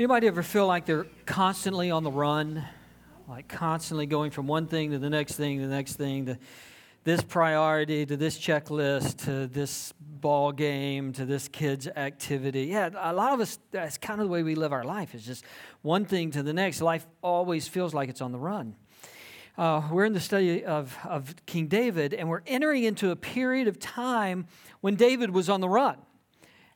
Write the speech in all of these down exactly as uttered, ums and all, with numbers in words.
Anybody ever feel like they're constantly on the run? Like constantly going from one thing to the next thing to the next thing, to this priority, to this checklist, to this ball game, to this kid's activity. Yeah, a lot of us, that's kind of the way we live our life. It's just one thing to the next. Life always feels like it's on the run. Uh, we're in the study of, of King David, and we're entering into a period of time when David was on the run.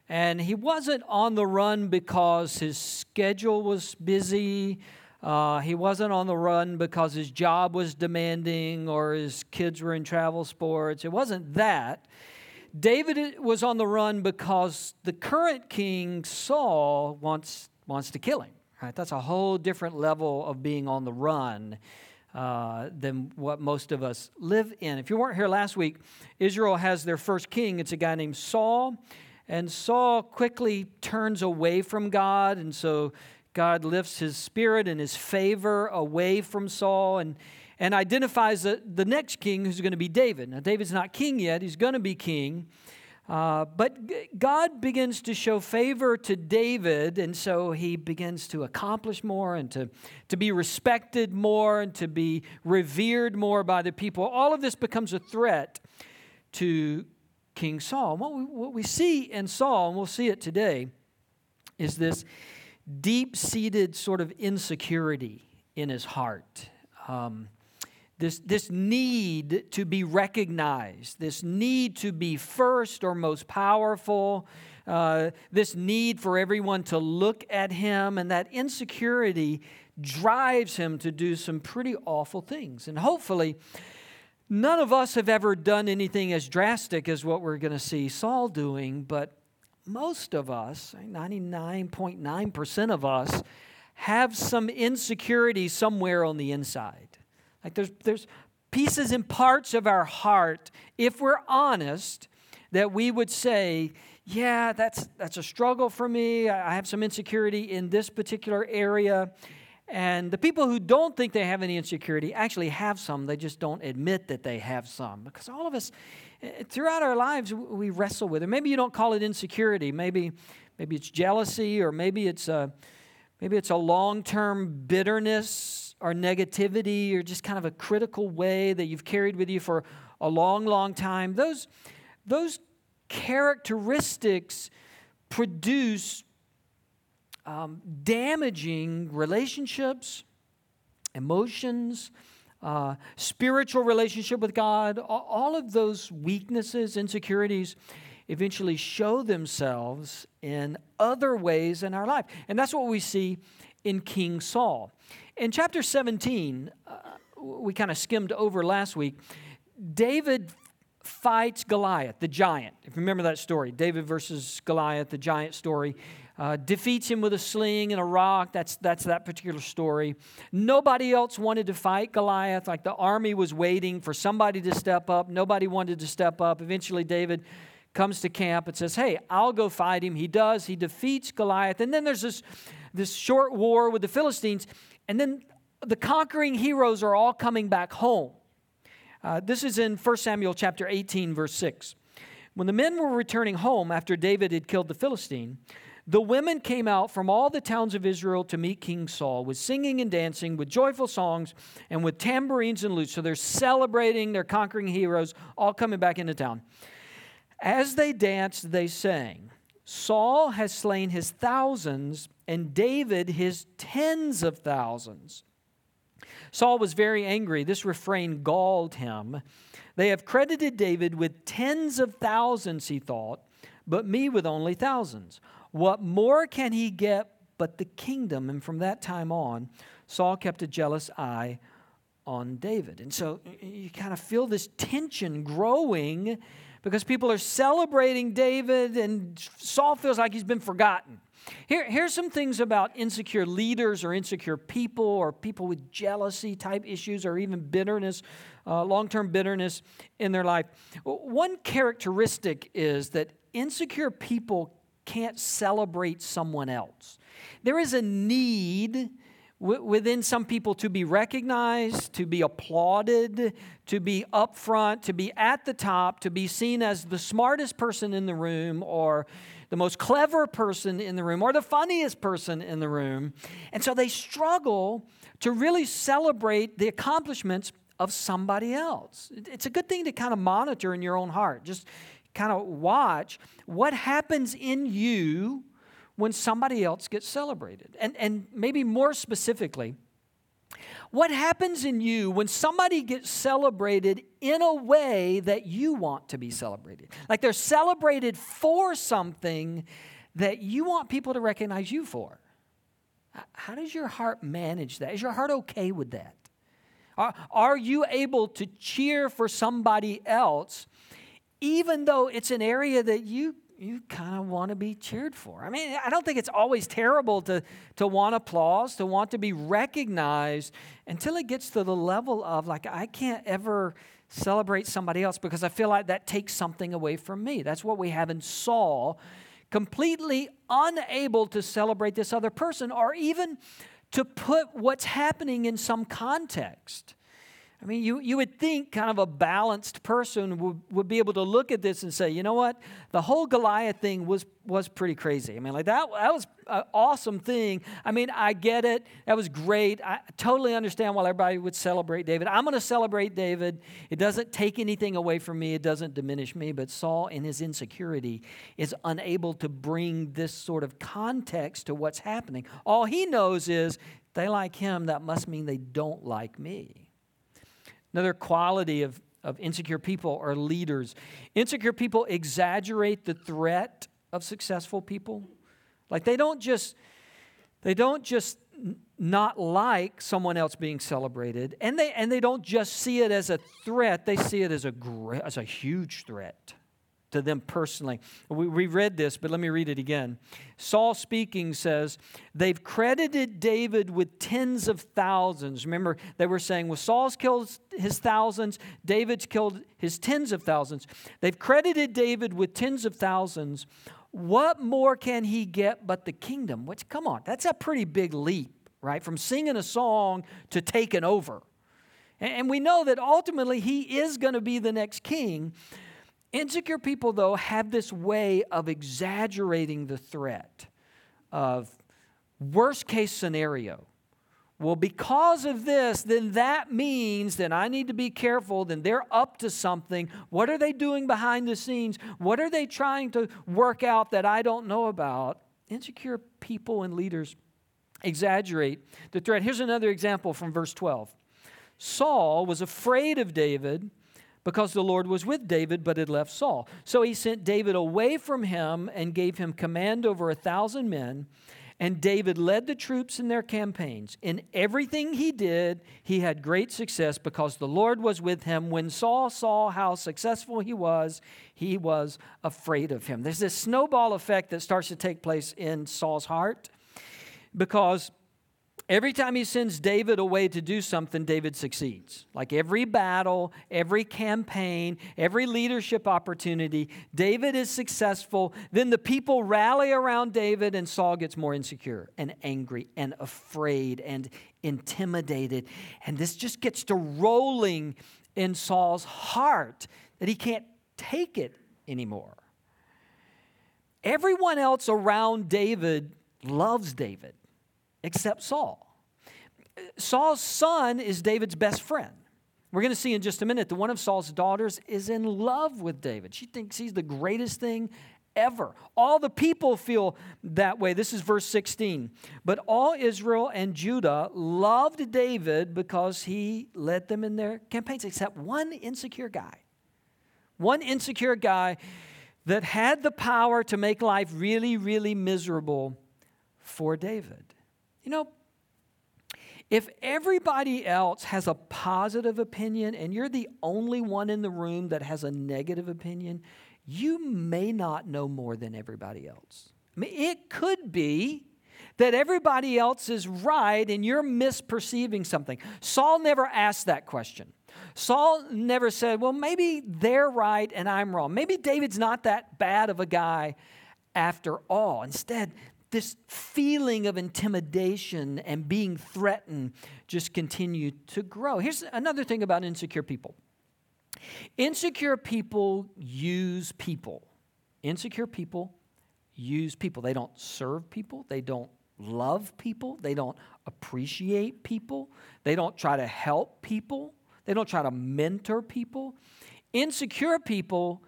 And he wasn't on the run because his schedule was busy. Uh, he wasn't on the run because his job was demanding or his kids were in travel sports. It wasn't that. David was on the run because the current king, Saul, wants wants to kill him. Right? That's a whole different level of being on the run Uh, than what most of us live in. If you weren't here last week, Israel has their first king. It's a guy named Saul, and Saul quickly turns away from God, and so God lifts his spirit and his favor away from Saul and, and identifies the, the next king who's going to be David. Now, David's not king yet. He's going to be king, uh, but g- God begins to show favor to David, and so he begins to accomplish more and to, to be respected more and to be revered more by the people. All of this becomes a threat to King Saul. What we, what we see in Saul, and we'll see it today, is this deep-seated sort of insecurity in his heart, um, this this need to be recognized, this need to be first or most powerful, uh, this need for everyone to look at him, and that insecurity drives him to do some pretty awful things. And hopefully, none of us have ever done anything as drastic as what we're going to see Saul doing, but most of us, ninety-nine point nine percent of us, have some insecurity somewhere on the inside. Like there's there's pieces and parts of our heart, if we're honest, that we would say, yeah, that's that's a struggle for me. I have some insecurity in this particular area. And the people who don't think they have any insecurity actually have some. They just don't admit that they have some. Because all of us, throughout our lives, we wrestle with it. Maybe you don't call it insecurity. Maybe maybe it's jealousy, or maybe it's a, maybe it's a long-term bitterness or negativity, or just kind of a critical way that you've carried with you for a long, long time. Those, those characteristics produce Um, damaging relationships, emotions, uh, spiritual relationship with God. All of those weaknesses, insecurities eventually show themselves in other ways in our life. And that's what we see in King Saul. In chapter seventeen, uh, we kind of skimmed over last week, David fights Goliath, the giant. If you remember that story, David versus Goliath, the giant story. Uh, defeats him with a sling and a rock. That's that's that particular story. Nobody else wanted to fight Goliath. Like the army was waiting for somebody to step up. Nobody wanted to step up. Eventually, David comes to camp and says, hey, I'll go fight him. He does. He defeats Goliath. And then there's this, this short war with the Philistines. And then the conquering heroes are all coming back home. Uh, this is in First Samuel chapter eighteen, verse six. When the men were returning home after David had killed the Philistine, the women came out from all the towns of Israel to meet King Saul with singing and dancing, with joyful songs, and with tambourines and lutes. So they're celebrating their conquering heroes, all coming back into town. As they danced, they sang, Saul has slain his thousands, and David his tens of thousands. Saul was very angry. This refrain galled him. They have credited David with tens of thousands, he thought, but me with only thousands. What more can he get but the kingdom? And from that time on, Saul kept a jealous eye on David. And so you kind of feel this tension growing because people are celebrating David and Saul feels like he's been forgotten. Here, here's some things about insecure leaders or insecure people or people with jealousy type issues or even bitterness, uh, long-term bitterness in their life. One characteristic is that insecure people can't celebrate someone else. There is a need w- within some people to be recognized, to be applauded, to be up front, to be at the top, to be seen as the smartest person in the room or the most clever person in the room or the funniest person in the room. And so they struggle to really celebrate the accomplishments of somebody else. It's a good thing to kind of monitor in your own heart. Just kind of watch what happens in you when somebody else gets celebrated. And, and maybe more specifically, what happens in you when somebody gets celebrated in a way that you want to be celebrated? Like they're celebrated for something that you want people to recognize you for. How does your heart manage that? Is your heart okay with that? Are, are you able to cheer for somebody else even though it's an area that you you kind of want to be cheered for? I mean, I don't think it's always terrible to, to want applause, to want to be recognized, until it gets to the level of, like, I can't ever celebrate somebody else because I feel like that takes something away from me. That's what we have in Saul, completely unable to celebrate this other person or even to put what's happening in some context. I mean, you, you would think kind of a balanced person would, would be able to look at this and say, you know what, the whole Goliath thing was was pretty crazy. I mean, like that, that was an awesome thing. I mean, I get it. That was great. I totally understand why everybody would celebrate David. I'm going to celebrate David. It doesn't take anything away from me. It doesn't diminish me. But Saul, in his insecurity, is unable to bring this sort of context to what's happening. All he knows is they like him. That must mean they don't like me. Another quality of, of insecure people are leaders. Insecure people exaggerate the threat of successful people. Like they don't just, they don't just not like someone else being celebrated, and they and they don't just see it as a threat. They see it as a as a huge threat to them personally. We, we read this, but let me read it again. Saul speaking says, they've credited David with tens of thousands. Remember, they were saying, well, Saul's killed his thousands, David's killed his tens of thousands. They've credited David with tens of thousands. What more can he get but the kingdom? Which, come on, that's a pretty big leap, right? From singing a song to taking over. And, and we know that ultimately he is going to be the next king. Insecure people, though, have this way of exaggerating the threat of worst-case scenario. Well, because of this, then that means that I need to be careful. Then they're up to something. What are they doing behind the scenes? What are they trying to work out that I don't know about? Insecure people and leaders exaggerate the threat. Here's another example from verse twelve. Saul was afraid of David, because the Lord was with David, but had left Saul. So he sent David away from him and gave him command over a thousand men. And David led the troops in their campaigns. In everything he did, he had great success because the Lord was with him. When Saul saw how successful he was, he was afraid of him. There's this snowball effect that starts to take place in Saul's heart, because every time he sends David away to do something, David succeeds. Like every battle, every campaign, every leadership opportunity, David is successful. Then the people rally around David, and Saul gets more insecure and angry and afraid and intimidated. And this just gets to rolling in Saul's heart that he can't take it anymore. Everyone else around David loves David, except Saul. Saul's son is David's best friend. We're going to see in just a minute that one of Saul's daughters is in love with David. She thinks he's the greatest thing ever. All the people feel that way. This is verse sixteen. But all Israel and Judah loved David because he led them in their campaigns, except one insecure guy. One insecure guy that had the power to make life really, really miserable for David. You know, if everybody else has a positive opinion and you're the only one in the room that has a negative opinion, you may not know more than everybody else. I mean, it could be that everybody else is right and you're misperceiving something. Saul never asked that question. Saul never said, well, maybe they're right and I'm wrong. Maybe David's not that bad of a guy after all. Instead, this feeling of intimidation and being threatened just continued to grow. Here's another thing about insecure people. Insecure people use people. Insecure people use people. They don't serve people. They don't love people. They don't appreciate people. They don't try to help people. They don't try to mentor people. Insecure people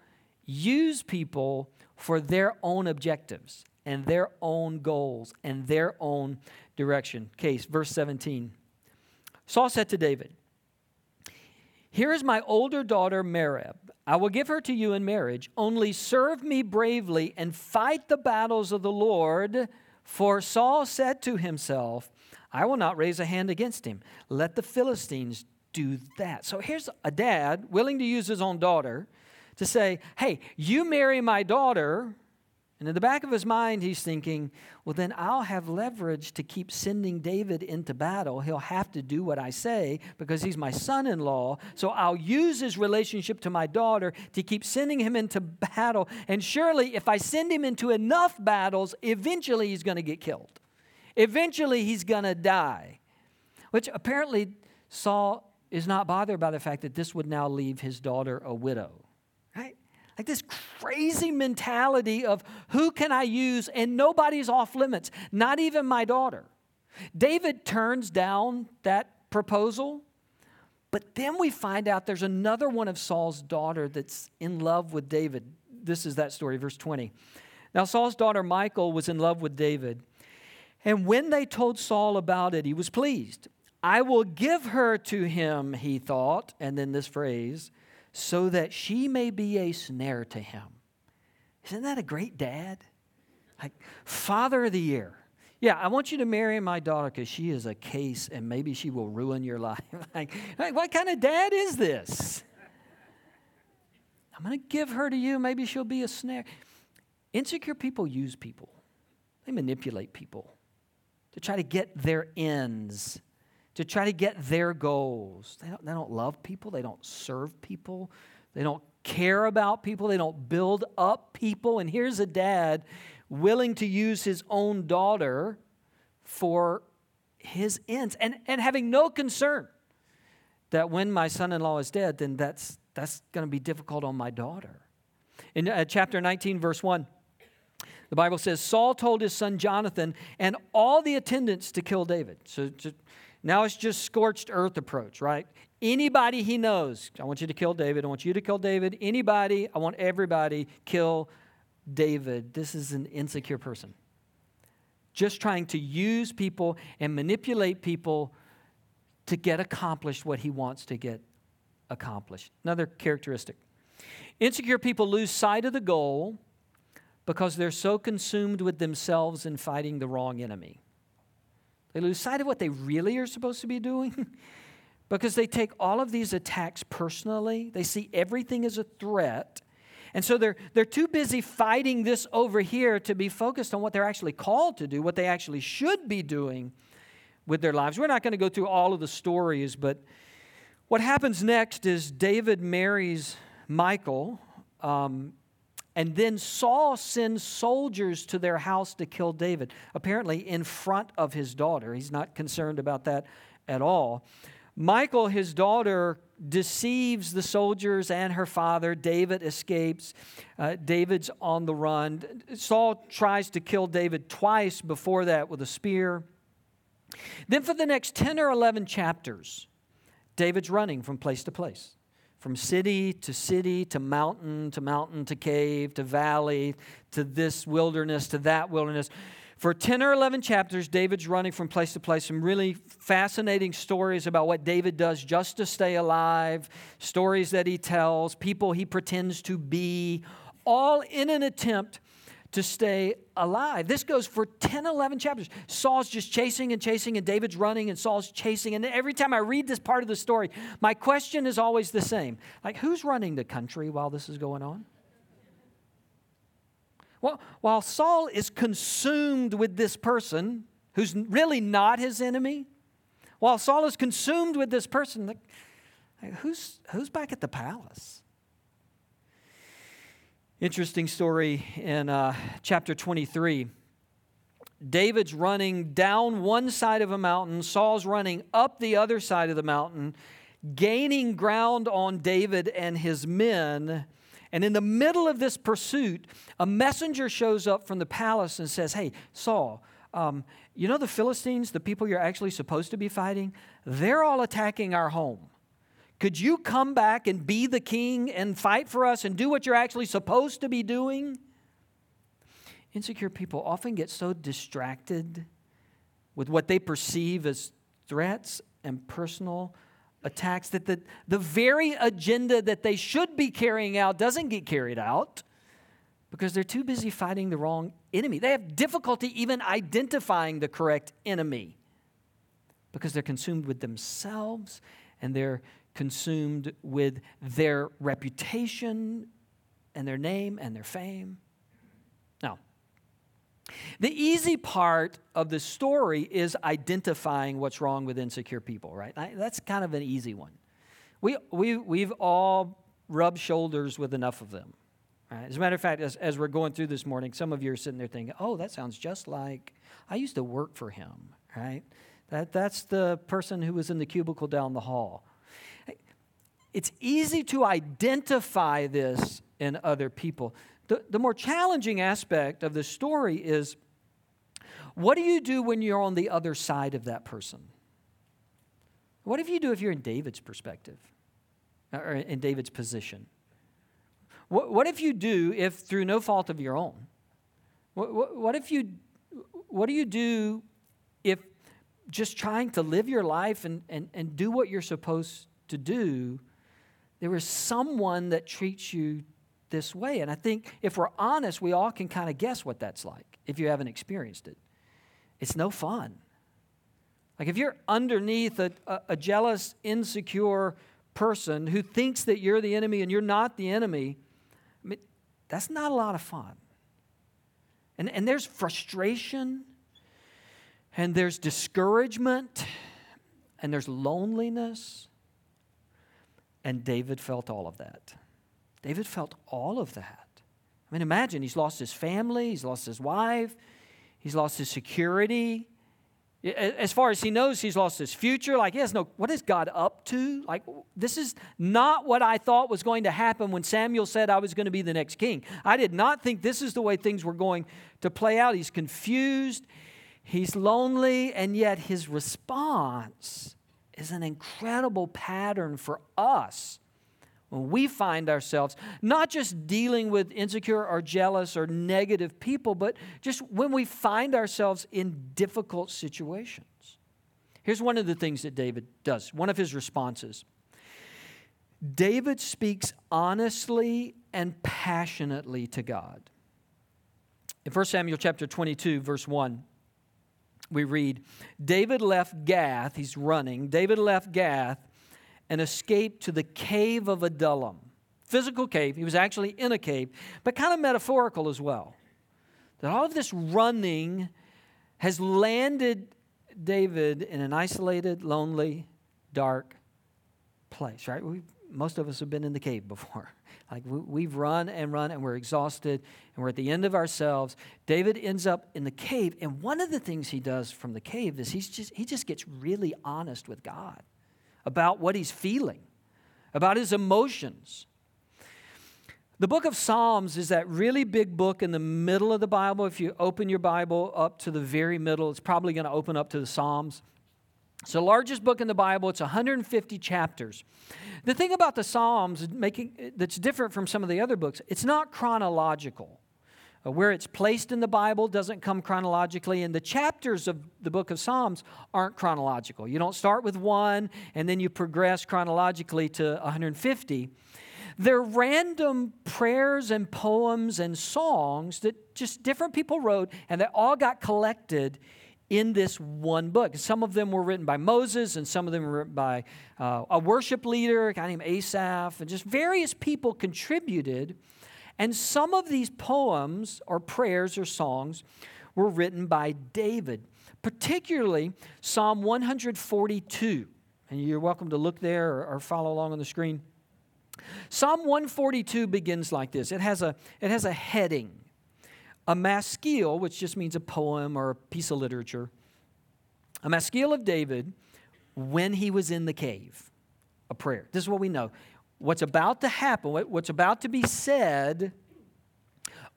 use people for their own objectives and their own goals and their own direction. Case, verse seventeen. Saul said to David, "Here is my older daughter Merab. I will give her to you in marriage. Only serve me bravely and fight the battles of the Lord." For Saul said to himself, "I will not raise a hand against him. Let the Philistines do that." So here's a dad willing to use his own daughter to say, "Hey, you marry my daughter." And in the back of his mind, he's thinking, well, then I'll have leverage to keep sending David into battle. He'll have to do what I say because he's my son-in-law. So I'll use his relationship to my daughter to keep sending him into battle. And surely if I send him into enough battles, eventually he's going to get killed. Eventually he's going to die. Which apparently Saul is not bothered by the fact that this would now leave his daughter a widow. Right? Like this crazy mentality of who can I use, and nobody's off limits, not even my daughter. David turns down that proposal, but then we find out there's another one of Saul's daughter that's in love with David. This is that story, verse twenty. Now Saul's daughter Michal was in love with David, and when they told Saul about it, he was pleased. "I will give her to him," he thought, and then this phrase, "so that she may be a snare to him." Isn't that a great dad? Like, father of the year. Yeah, I want you to marry my daughter because she is a case and maybe she will ruin your life. like, like, what kind of dad is this? I'm going to give her to you. Maybe she'll be a snare. Insecure people use people. They manipulate people to try to get their ends, to try to get their goals. They don't, they don't love people. They don't serve people. They don't care about people. They don't build up people. And here's a dad willing to use his own daughter for his ends and, and having no concern that when my son-in-law is dead, then that's, that's going to be difficult on my daughter. In uh, chapter nineteen, verse one, the Bible says, Saul told his son Jonathan and all the attendants to kill David. So to, Now it's just scorched earth approach, right? Anybody he knows, I want you to kill David. I want you to kill David. Anybody, I want everybody, kill David. This is an insecure person. Just trying to use people and manipulate people to get accomplished what he wants to get accomplished. Another characteristic. Insecure people lose sight of the goal because they're so consumed with themselves in fighting the wrong enemy. They lose sight of what they really are supposed to be doing because they take all of these attacks personally. They see everything as a threat. And so they're, they're too busy fighting this over here to be focused on what they're actually called to do, what they actually should be doing with their lives. We're not going to go through all of the stories, but what happens next is David marries Michal, um, and then Saul sends soldiers to their house to kill David, apparently in front of his daughter. He's not concerned about that at all. Michal, his daughter, deceives the soldiers and her father. David escapes. Uh, David's on the run. Saul tries to kill David twice before that with a spear. Then for the next ten or eleven chapters, David's running from place to place. From city to city, to mountain, to mountain, to cave, to valley, to this wilderness, to that wilderness. For ten or eleven chapters, David's running from place to place. Some really fascinating stories about what David does just to stay alive, stories that he tells, people he pretends to be, all in an attempt to stay alive. This goes for ten, eleven chapters. Saul's just chasing and chasing, and David's running, and Saul's chasing. And every time I read this part of the story, my question is always the same. Like, who's running the country while this is going on? Well, while Saul is consumed with this person, who's really not his enemy, while Saul is consumed with this person, like, like who's, who's back at the palace? Interesting story in uh, chapter twenty-three. David's running down one side of a mountain. Saul's running up the other side of the mountain, gaining ground on David and his men. And in the middle of this pursuit, a messenger shows up from the palace and says, hey, Saul, um, you know the Philistines, the people you're actually supposed to be fighting? They're all attacking our home. Could you come back and be the king and fight for us and do what you're actually supposed to be doing? Insecure people often get so distracted with what they perceive as threats and personal attacks that the, the very agenda that they should be carrying out doesn't get carried out because they're too busy fighting the wrong enemy. They have difficulty even identifying the correct enemy because they're consumed with themselves and they're consumed with their reputation and their name and their fame. Now, the easy part of the story is identifying what's wrong with insecure people, right? That's kind of an easy one. We, we, we've all rubbed shoulders with enough of them, right? As a matter of fact, as, as we're going through this morning, some of you are sitting there thinking, oh, that sounds just like, I used to work for him, right? That, that's the person who was in the cubicle down the hall. It's easy to identify this in other people. The, the more challenging aspect of the story is, what do you do when you're on the other side of that person? What if you do if you're in David's perspective, or in David's position? What, what if you do if through no fault of your own? What, what, what if you, what do you do if just trying to live your life and, and, and do what you're supposed to do, there is someone that treats you this way? And I think if we're honest, we all can kind of guess what that's like if you haven't experienced it. It's no fun. Like if you're underneath a, a, a jealous, insecure person who thinks that you're the enemy and you're not the enemy, I mean, that's not a lot of fun. And, and there's frustration, and there's discouragement, and there's loneliness. And David felt all of that. David felt all of that. I mean, imagine, he's lost his family, he's lost his wife, he's lost his security. As far as he knows, he's lost his future. Like, he has no, what is God up to? Like, this is not what I thought was going to happen when Samuel said I was going to be the next king. I did not think this is the way things were going to play out. He's confused, he's lonely, and yet his response is an incredible pattern for us. When we find ourselves not just dealing with insecure or jealous or negative people, but just when we find ourselves in difficult situations. Here's one of the things that David does, one of his responses. David speaks honestly and passionately to God. In First Samuel chapter twenty-two, verse one, we read, David left Gath, he's running, David left Gath, and escaped to the cave of Adullam. Physical cave. He was actually in a cave, but kind of metaphorical as well. That all of this running has landed David in an isolated, lonely, dark place, right? We, most of us have been in the cave before. Like we, we've run and run and we're exhausted and we're at the end of ourselves. David ends up in the cave, and one of the things he does from the cave is he's just, he just gets really honest with God about what he's feeling, about his emotions. The book of Psalms is that really big book in the middle of the Bible. If you open your Bible up to the very middle, it's probably going to open up to the Psalms. It's the largest book in the Bible. It's one hundred fifty chapters. The thing about the Psalms making that's different from some of the other books, it's not chronological. Where it's placed in the Bible doesn't come chronologically, and the chapters of the book of Psalms aren't chronological. You don't start with one, and then you progress chronologically to one hundred fifty. They're random prayers and poems and songs that just different people wrote, and they all got collected in this one book. Some of them were written by Moses, and some of them were written by uh, a worship leader, a guy named Asaph, and just various people contributed. And some of these poems or prayers or songs were written by David, particularly Psalm one forty-two. And you're welcome to look there or follow along on the screen. Psalm one forty-two begins like this. It has a, it has a heading, a maskil, which just means a poem or a piece of literature. A maskil of David when he was in the cave, a prayer. This is what we know. what's about to happen, what's about to be said,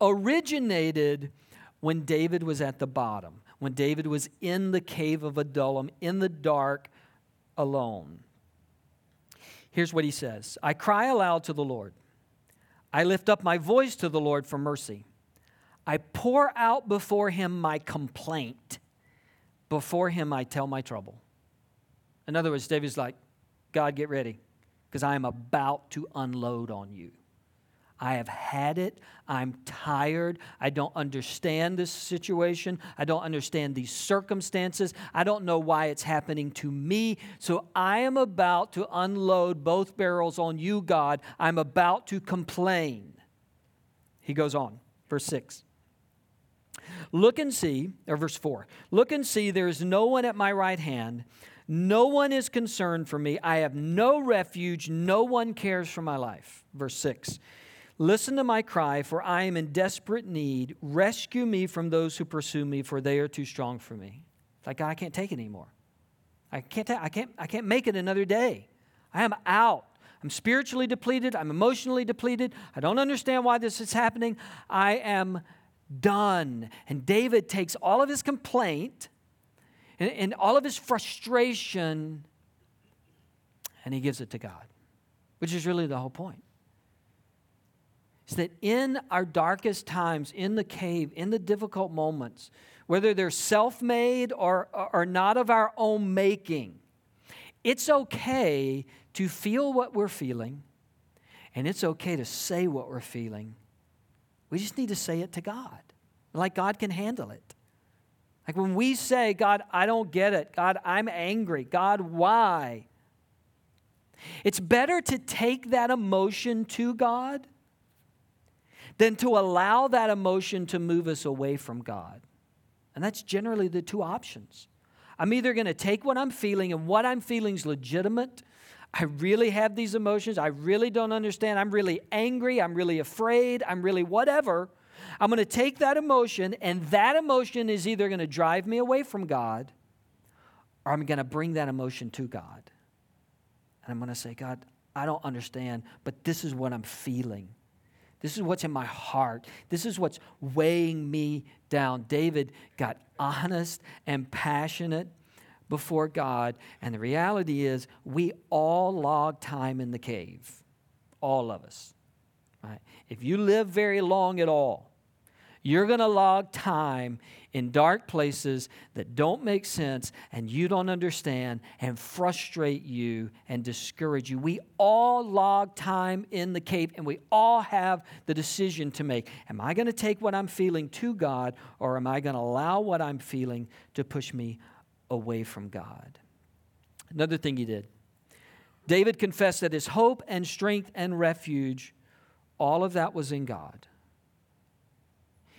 originated when David was at the bottom, when David was in the cave of Adullam, in the dark, alone. Here's what he says. I cry aloud to the Lord. I lift up my voice to the Lord for mercy. I pour out before him my complaint. Before him I tell my trouble. In other words, David's like, God, get ready, because I am about to unload on you. I have had it. I'm tired. I don't understand this situation. I don't understand these circumstances. I don't know why it's happening to me. So I am about to unload both barrels on you, God. I'm about to complain. He goes on, verse six. Look and see, or verse four. Look and see, there is no one at my right hand. No one is concerned for me. I have no refuge. No one cares for my life. Verse six. Listen to my cry, for I am in desperate need. Rescue me from those who pursue me, for they are too strong for me. It's like, God, I can't take it anymore. I can't, ta- I can't, I can't make it another day. I am out. I'm spiritually depleted. I'm emotionally depleted. I don't understand why this is happening. I am done. And David takes all of his complaint and, and all of his frustration, and he gives it to God, which is really the whole point. Is that in our darkest times, in the cave, in the difficult moments, whether they're self-made or, or not of our own making, it's okay to feel what we're feeling, and it's okay to say what we're feeling. We just need to say it to God, like God can handle it. Like when we say, God, I don't get it. God, I'm angry. God, why? It's better to take that emotion to God than to allow that emotion to move us away from God. And that's generally the two options. I'm either going to take what I'm feeling, and what I'm feeling is legitimate. I really have these emotions. I really don't understand. I'm really angry. I'm really afraid. I'm really whatever. I'm going to take that emotion, and that emotion is either going to drive me away from God, or I'm going to bring that emotion to God. And I'm going to say, God, I don't understand, but this is what I'm feeling. This is what's in my heart. This is what's weighing me down. David got honest and passionate before God. And the reality is we all log time in the cave. All of us. Right? If you live very long at all, you're going to log time in dark places that don't make sense and you don't understand and frustrate you and discourage you. We all log time in the cave, and we all have the decision to make. Am I going to take what I'm feeling to God, or am I going to allow what I'm feeling to push me away from God? Another thing he did. David confessed that his hope and strength and refuge, all of that was in God.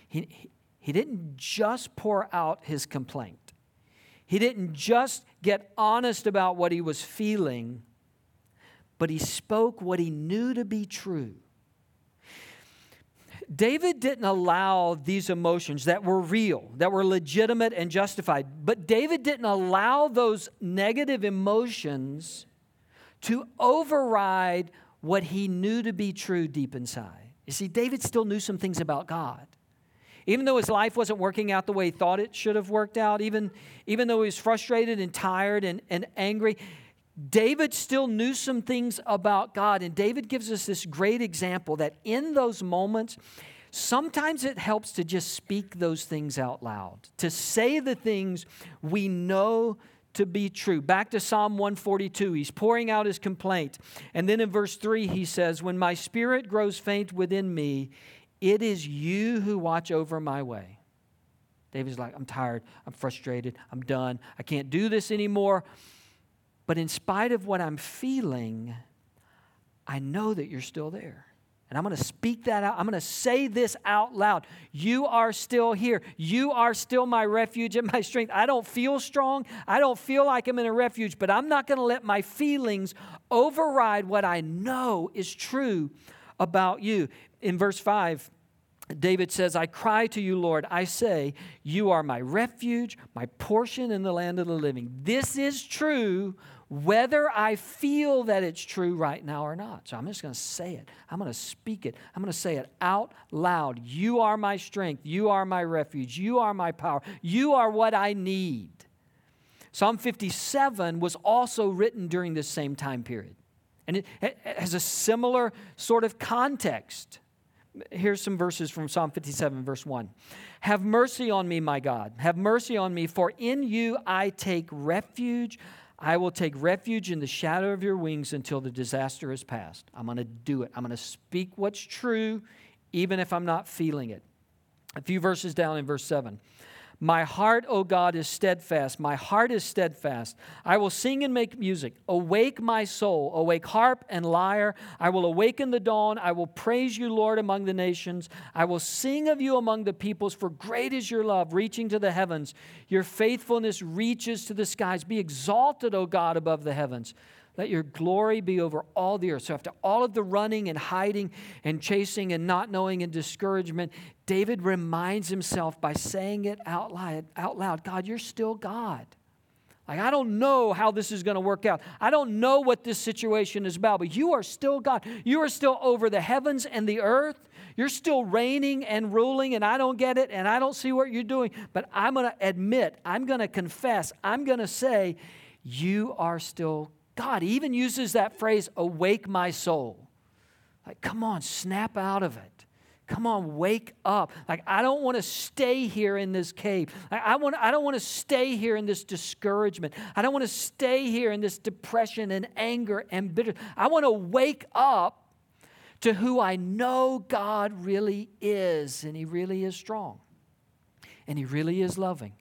He, he didn't just pour out his complaint. He didn't just get honest about what he was feeling, but he spoke what he knew to be true. David didn't allow these emotions that were real, that were legitimate and justified, but David didn't allow those negative emotions to override what he knew to be true deep inside. You see, David still knew some things about God. Even though his life wasn't working out the way he thought it should have worked out, even, even though he was frustrated and tired and, and angry, David still knew some things about God. And David gives us this great example that in those moments, sometimes it helps to just speak those things out loud, to say the things we know to be true. Back to Psalm one forty-two, he's pouring out his complaint. And then in verse three, he says, when my spirit grows faint within me, it is you who watch over my way. David's like, I'm tired, I'm frustrated, I'm done, I can't do this anymore. But in spite of what I'm feeling, I know that you're still there. And I'm going to speak that out. I'm going to say this out loud. You are still here. You are still my refuge and my strength. I don't feel strong. I don't feel like I'm in a refuge, but I'm not going to let my feelings override what I know is true about you. In verse five, David says, I cry to you, Lord. I say, you are my refuge, my portion in the land of the living. This is true. whether I feel that it's true right now or not. So I'm just going to say it. I'm going to speak it. I'm going to say it out loud. You are my strength. You are my refuge. You are my power. You are what I need. Psalm fifty-seven was also written during this same time period. And it has a similar sort of context. Here's some verses from Psalm fifty-seven, verse one. Have mercy on me, my God. Have mercy on me, for in you I take refuge. I will take refuge in the shadow of your wings until the disaster is past. I'm going to do it. I'm going to speak what's true, even if I'm not feeling it. A few verses down in verse seven. My heart, O God, is steadfast. My heart is steadfast. I will sing and make music. Awake my soul. Awake harp and lyre. I will awaken the dawn. I will praise you, Lord, among the nations. I will sing of you among the peoples, for great is your love, reaching to the heavens. Your faithfulness reaches to the skies. Be exalted, O God, above the heavens. Let your glory be over all the earth. So after all of the running and hiding and chasing and not knowing and discouragement, David reminds himself by saying it out loud, out loud, God, you're still God. Like, I don't know how this is going to work out. I don't know what this situation is about, but you are still God. You are still over the heavens and the earth. You're still reigning and ruling, and I don't get it, and I don't see what you're doing. But I'm going to admit, I'm going to confess, I'm going to say, you are still God. God even uses that phrase, awake my soul. Like, come on, snap out of it. Come on, wake up. Like, I don't want to stay here in this cave. Like, I want, I don't want to stay here in this discouragement. I don't want to stay here in this depression and anger and bitterness. I want to wake up to who I know God really is. And He really is strong. And He really is loving.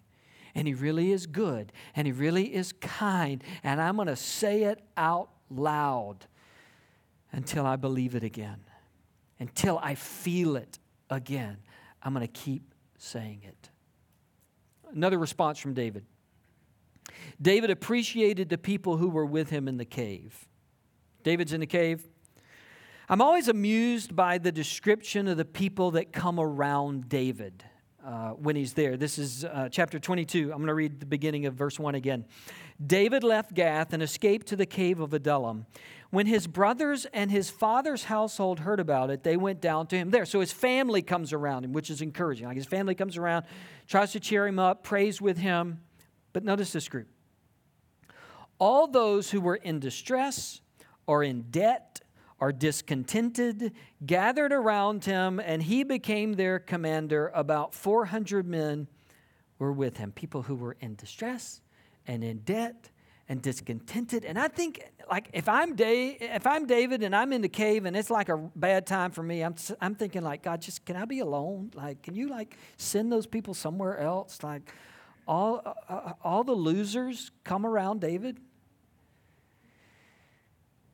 And He really is good, and He really is kind, and I'm going to say it out loud until I believe it again, until I feel it again. I'm going to keep saying it. Another response from David. David appreciated the people who were with him in the cave. David's in the cave. I'm always amused by the description of the people that come around David. Uh, when he's there. This is uh, chapter twenty-two. I'm going to read the beginning of verse one again. David left Gath and escaped to the cave of Adullam. When his brothers and his father's household heard about it, they went down to him there. So his family comes around him, which is encouraging. Like, his family comes around, tries to cheer him up, prays with him. But notice this group. All those who were in distress or in debt are discontented, gathered around him, and he became their commander. About four hundred men were with him, people who were in distress and in debt and discontented. And I think, like, if I'm Dave, if I'm David and I'm in the cave and it's like a bad time for me, I'm I'm thinking, like, God, just can I be alone? Like, can you, like, send those people somewhere else? Like, all uh, all the losers come around David.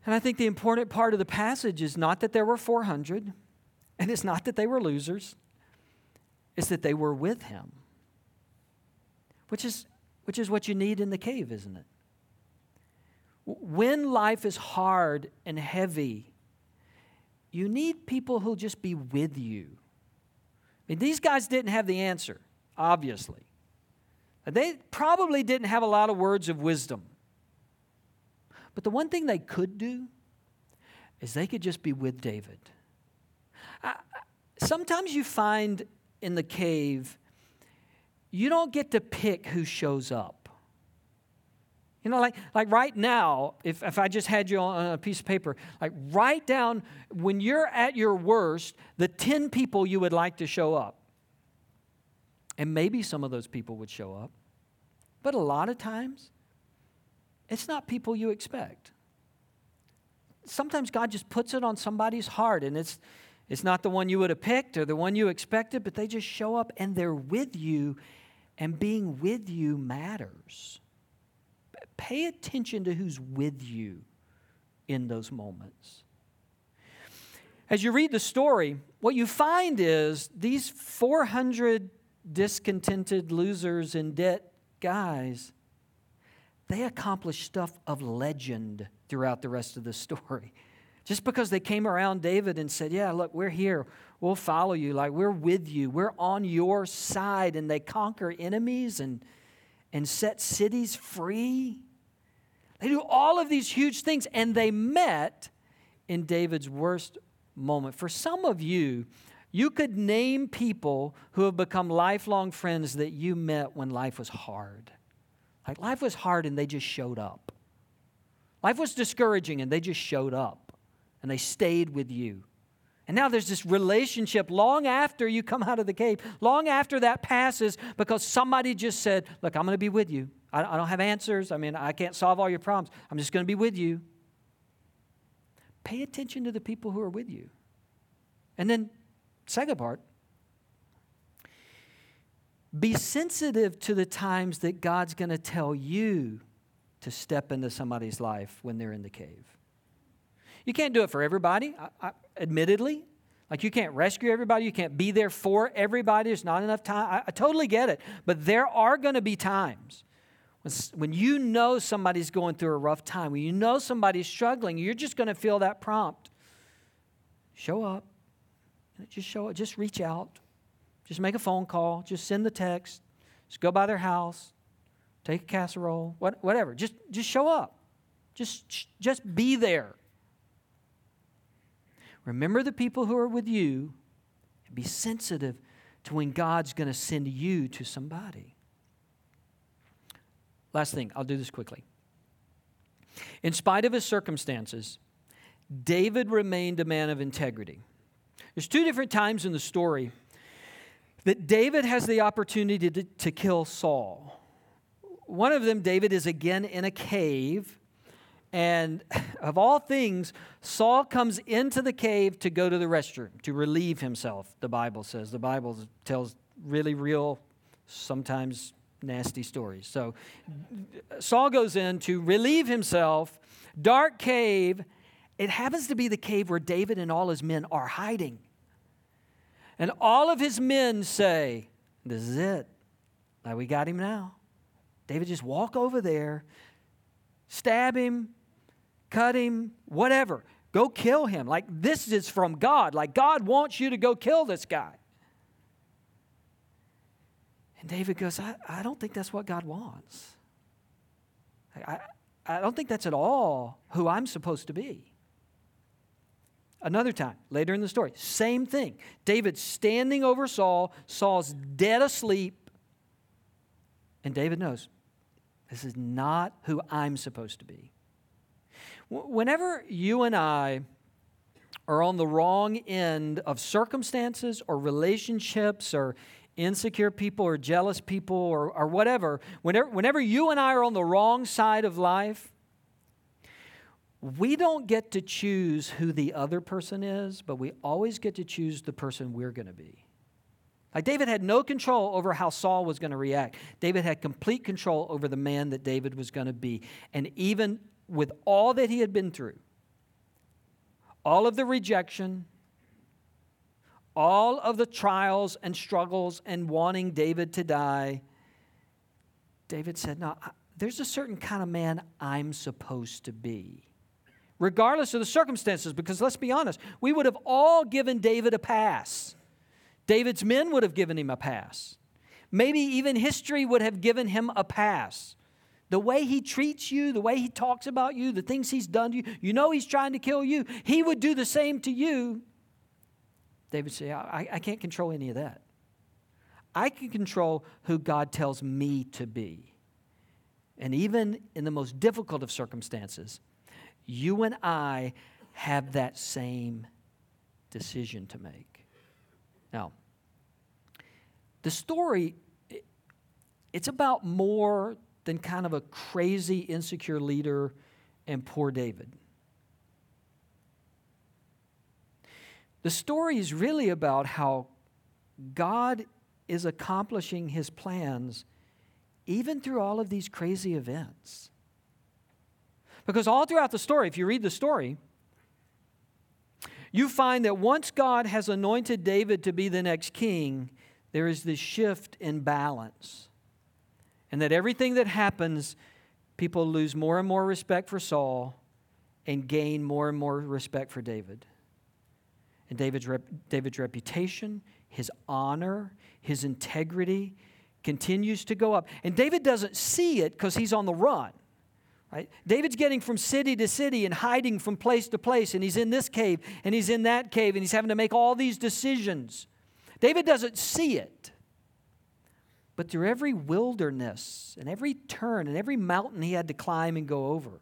And I think the important part of the passage is not that there were four hundred, and it's not that they were losers. It's that they were with him, which is, which is what you need in the cave, isn't it? When life is hard and heavy, you need people who'll just be with you. I mean, these guys didn't have the answer, obviously. They probably didn't have a lot of words of wisdom. But the one thing they could do is they could just be with David. I, sometimes you find in the cave, you don't get to pick who shows up. You know, like, like right now, if, if I just had you on a piece of paper, like, write down when you're at your worst, the ten people you would like to show up. And maybe some of those people would show up. But a lot of times, it's not people you expect. Sometimes God just puts it on somebody's heart, and it's it's not the one you would have picked or the one you expected, but they just show up and they're with you, and being with you matters. Pay attention to who's with you in those moments. As you read the story, what you find is these four hundred discontented losers in debt guys, they accomplished stuff of legend throughout the rest of the story. Just because they came around David and said, yeah, look, we're here. We'll follow you. Like, we're with you. We're on your side. And they conquer enemies and, and set cities free. They do all of these huge things, and they met in David's worst moment. For some of you, you could name people who have become lifelong friends that you met when life was hard. Like, life was hard, and they just showed up. Life was discouraging, and they just showed up, and they stayed with you. And now there's this relationship long after you come out of the cave, long after that passes, because somebody just said, look, I'm going to be with you. I don't have answers. I mean, I can't solve all your problems. I'm just going to be with you. Pay attention to the people who are with you. And then, second part, be sensitive to the times that God's going to tell you to step into somebody's life when they're in the cave. You can't do it for everybody, I, I, admittedly. Like, you can't rescue everybody. You can't be there for everybody. There's not enough time. I, I totally get it. But there are going to be times when, when you know somebody's going through a rough time, when you know somebody's struggling, you're just going to feel that prompt. Show up. Just show up. Just reach out. Just make a phone call. Just send the text. Just go by their house. Take a casserole. What, whatever. Just, just show up. Just, just be there. Remember the people who are with you, and be sensitive to when God's going to send you to somebody. Last thing, I'll do this quickly. In spite of his circumstances, David remained a man of integrity. There's two different times in the story that David has the opportunity to, to kill Saul. One of them, David is again in a cave. And of all things, Saul comes into the cave to go to the restroom, to relieve himself, the Bible says. The Bible tells really real, sometimes nasty stories. So Saul goes in to relieve himself, dark cave. It happens to be the cave where David and all his men are hiding. And all of his men say, this is it. Now we got him now. David, just walk over there, stab him, cut him, whatever. Go kill him. Like, this is from God. Like, God wants you to go kill this guy. And David goes, I, I don't think that's what God wants. I, I don't think that's at all who I'm supposed to be. Another time, later in the story, same thing. David's standing over Saul. Saul's dead asleep. And David knows, this is not who I'm supposed to be. Whenever you and I are on the wrong end of circumstances or relationships or insecure people or jealous people or, or whatever, whenever, whenever you and I are on the wrong side of life, we don't get to choose who the other person is, but we always get to choose the person we're going to be. Like, David had no control over how Saul was going to react. David had complete control over the man that David was going to be. And even with all that he had been through, all of the rejection, all of the trials and struggles and wanting David to die, David said, no, I, there's a certain kind of man I'm supposed to be, regardless of the circumstances, because let's be honest, we would have all given David a pass. David's men would have given him a pass. Maybe even history would have given him a pass. The way he treats you, the way he talks about you, the things he's done to you, you know he's trying to kill you. He would do the same to you. David said, I, I can't control any of that. I can control who God tells me to be. And even in the most difficult of circumstances, you and I have that same decision to make. Now, the story, it's about more than kind of a crazy, insecure leader and poor David. The story is really about how God is accomplishing his plans even through all of these crazy events. Because all throughout the story, if you read the story, you find that once God has anointed David to be the next king, there is this shift in balance. And that everything that happens, people lose more and more respect for Saul and gain more and more respect for David. And David's rep- David's reputation, his honor, his integrity continues to go up. And David doesn't see it because he's on the run. Right? David's getting from city to city and hiding from place to place, and he's in this cave, and he's in that cave, and he's having to make all these decisions. David doesn't see it, but through every wilderness and every turn and every mountain he had to climb and go over,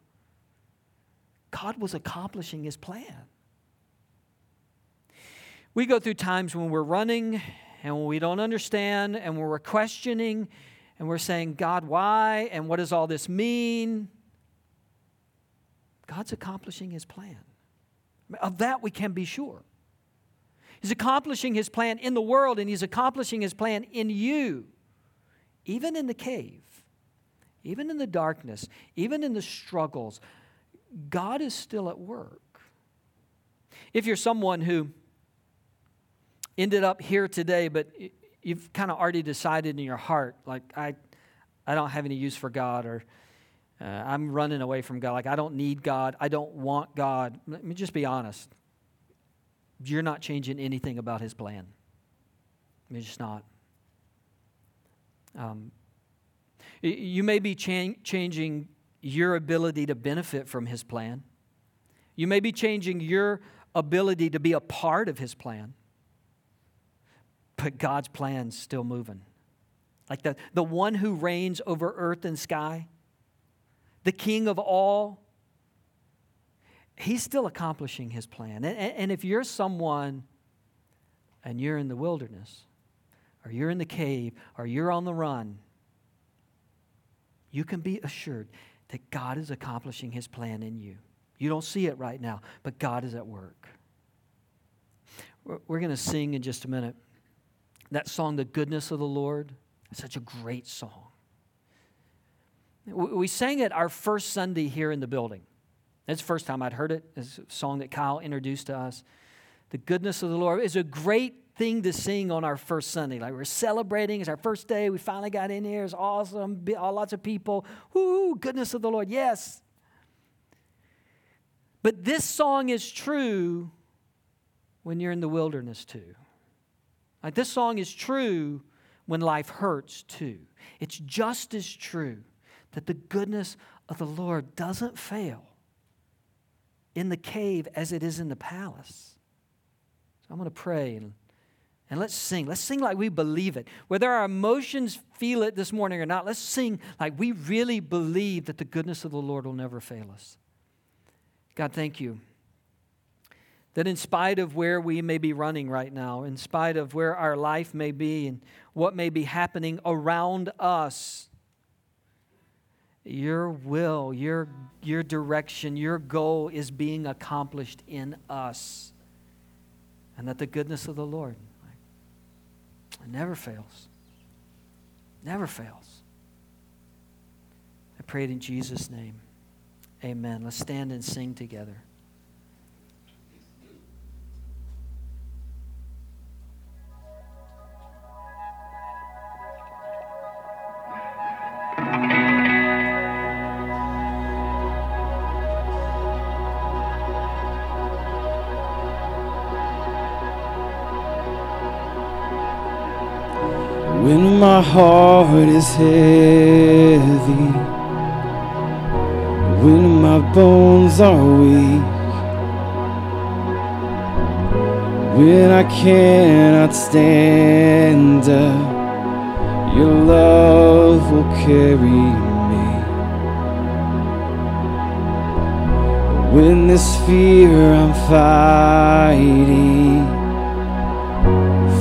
God was accomplishing his plan. We go through times when we're running and when we don't understand and when we're questioning and we're saying, God, why? And what does all this mean? God's accomplishing his plan. Of that we can be sure. He's accomplishing his plan in the world, and he's accomplishing his plan in you. Even in the cave, even in the darkness, even in the struggles, God is still at work. If you're someone who ended up here today, but you've kind of already decided in your heart, like, I I don't have any use for God, or uh, I'm running away from God, like, I don't need God, I don't want God. Let me just be honest. You're not changing anything about his plan. You're just not. Um, you may be cha- changing your ability to benefit from his plan. You may be changing your ability to be a part of his plan. But God's plan's still moving. Like the, the one who reigns over earth and sky, the king of all, he's still accomplishing his plan. And, and if you're someone and you're in the wilderness, or you're in the cave, or you're on the run, you can be assured that God is accomplishing his plan in you. You don't see it right now, but God is at work. We're going to sing in just a minute that song, The Goodness of the Lord. It's such a great song. We sang it our first Sunday here in the building. That's the first time I'd heard it. It's a song that Kyle introduced to us. The Goodness of the Lord is a great thing to sing on our first Sunday. Like, we're celebrating. It's our first day. We finally got in here. It's awesome. Lots of people. Woo, goodness of the Lord. Yes. But this song is true when you're in the wilderness too. Like, this song is true when life hurts too. It's just as true that the goodness of the Lord doesn't fail in the cave as it is in the palace. So I'm going to pray and And let's sing. Let's sing like we believe it. Whether our emotions feel it this morning or not, let's sing like we really believe that the goodness of the Lord will never fail us. God, thank you that in spite of where we may be running right now, in spite of where our life may be and what may be happening around us, your will, your, your direction, your goal is being accomplished in us. And that the goodness of the Lord, it never fails. Never fails. I pray it in Jesus' name. Amen. Let's stand and sing together. When my heart is heavy, when my bones are weak, when I cannot stand up, your love will carry me. When this fear I'm fighting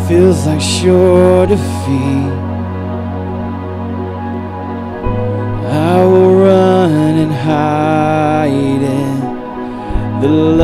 feels like sure defeat, I will run and hide in the love